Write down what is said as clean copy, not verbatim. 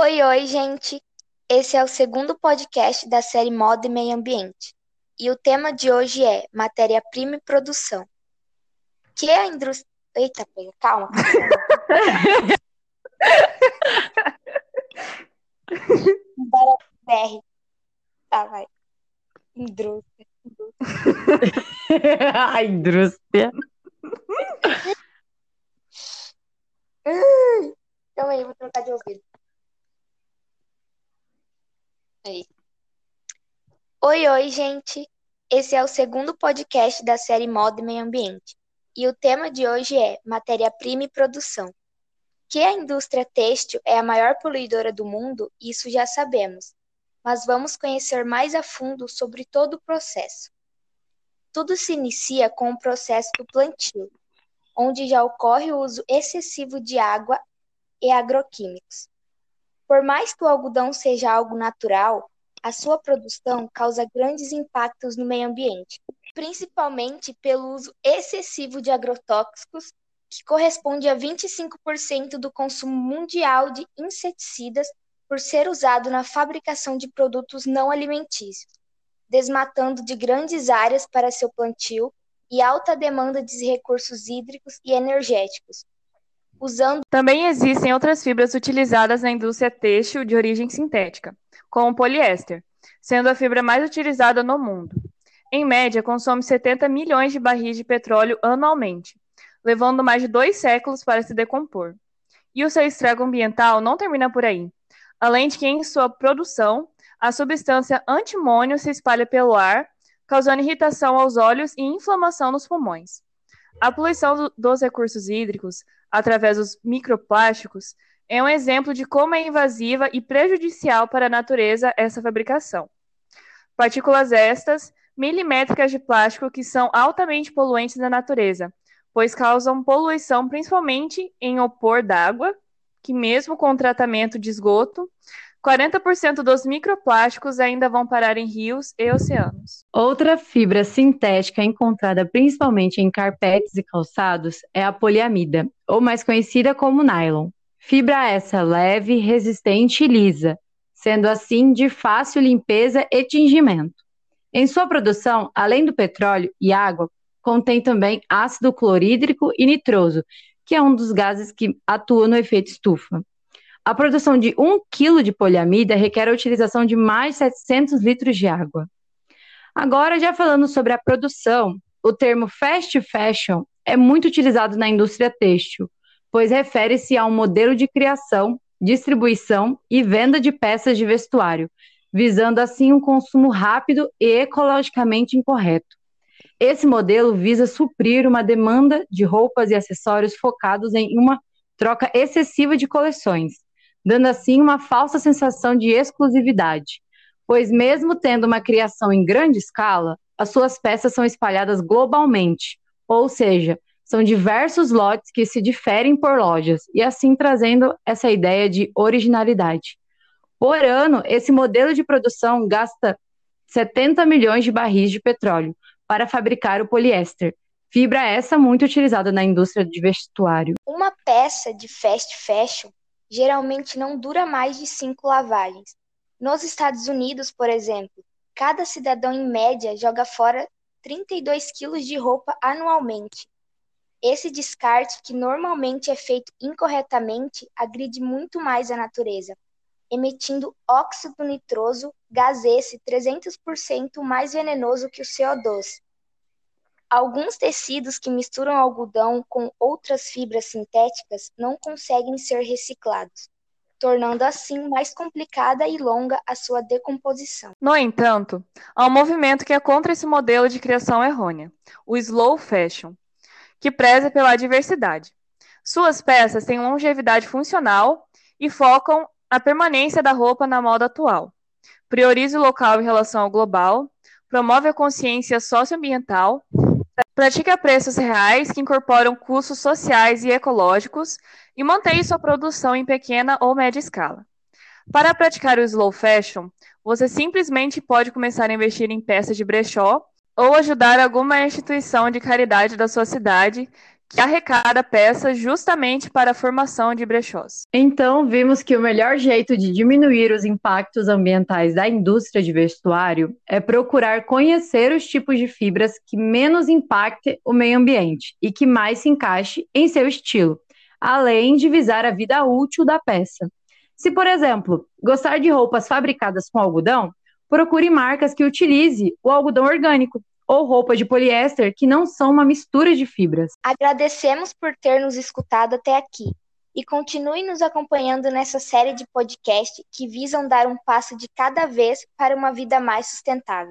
Oi, oi, gente! Esse é o segundo podcast da série Moda e Meio Ambiente. E o tema de hoje é matéria-prima e produção. Que a indústria... Eita, pega, calma. BR. Tá, vai. Indústria. A indústria. Calma aí, vou trocar de ouvido. Aí. Oi, oi, gente! Esse é o segundo podcast da série Moda e Meio Ambiente. E o tema de hoje é matéria-prima e produção. Que a indústria têxtil é a maior poluidora do mundo, isso já sabemos. Mas vamos conhecer mais a fundo sobre todo o processo. Tudo se inicia com o processo do plantio, onde já ocorre o uso excessivo de água e agroquímicos. Por mais que o algodão seja algo natural, a sua produção causa grandes impactos no meio ambiente, principalmente pelo uso excessivo de agrotóxicos, que corresponde a 25% do consumo mundial de inseticidas por ser usado na fabricação de produtos não alimentícios, desmatando de grandes áreas para seu plantio e alta demanda de recursos hídricos e energéticos. Também existem outras fibras utilizadas na indústria têxtil de origem sintética, como o poliéster, sendo a fibra mais utilizada no mundo. Em média, consome 70 milhões de barris de petróleo anualmente, levando mais de 2 séculos para se decompor. E o seu estrago ambiental não termina por aí, além de que em sua produção, a substância antimônio se espalha pelo ar, causando irritação aos olhos e inflamação nos pulmões. A poluição dos recursos hídricos, através dos microplásticos, é um exemplo de como é invasiva e prejudicial para a natureza essa fabricação. Partículas estas, milimétricas de plástico, que são altamente poluentes na natureza, pois causam poluição principalmente em opor d'água, que mesmo com o tratamento de esgoto, 40% dos microplásticos ainda vão parar em rios e oceanos. Outra fibra sintética encontrada principalmente em carpetes e calçados é a poliamida, ou mais conhecida como nylon. Fibra essa leve, resistente e lisa, sendo assim de fácil limpeza e tingimento. Em sua produção, além do petróleo e água, contém também ácido clorídrico e nitroso, que é um dos gases que atua no efeito estufa. A produção de 1 kg de poliamida requer a utilização de mais de 700 litros de água. Agora, já falando sobre a produção, o termo fast fashion é muito utilizado na indústria têxtil, pois refere-se a um modelo de criação, distribuição e venda de peças de vestuário, visando assim um consumo rápido e ecologicamente incorreto. Esse modelo visa suprir uma demanda de roupas e acessórios focados em uma troca excessiva de coleções, dando assim uma falsa sensação de exclusividade, pois mesmo tendo uma criação em grande escala, as suas peças são espalhadas globalmente, ou seja, são diversos lotes que se diferem por lojas, e assim trazendo essa ideia de originalidade. Por ano, esse modelo de produção gasta 70 milhões de barris de petróleo para fabricar o poliéster, fibra essa muito utilizada na indústria de vestuário. Uma peça de fast fashion geralmente não dura mais de 5 lavagens. Nos Estados Unidos, por exemplo, cada cidadão em média joga fora 32 quilos de roupa anualmente. Esse descarte, que normalmente é feito incorretamente, agride muito mais a natureza, emitindo óxido nitroso, gás esse 300% mais venenoso que o CO2. Alguns tecidos que misturam algodão com outras fibras sintéticas não conseguem ser reciclados, tornando assim mais complicada e longa a sua decomposição. No entanto, há um movimento que é contra esse modelo de criação errônea, o slow fashion, que preza pela diversidade. Suas peças têm longevidade funcional e focam a permanência da roupa na moda atual. Prioriza o local em relação ao global, promove a consciência socioambiental, pratica preços reais que incorporam custos sociais e ecológicos e mantém sua produção em pequena ou média escala. Para praticar o slow fashion, você simplesmente pode começar a investir em peças de brechó ou ajudar alguma instituição de caridade da sua cidade que arrecada peças justamente para a formação de brechós. Então, vimos que o melhor jeito de diminuir os impactos ambientais da indústria de vestuário é procurar conhecer os tipos de fibras que menos impactem o meio ambiente e que mais se encaixe em seu estilo, além de visar a vida útil da peça. Se, por exemplo, gostar de roupas fabricadas com algodão, procure marcas que utilize o algodão orgânico ou roupas de poliéster que não são uma mistura de fibras. Agradecemos por ter nos escutado até aqui e continue nos acompanhando nessa série de podcasts que visam dar um passo de cada vez para uma vida mais sustentável.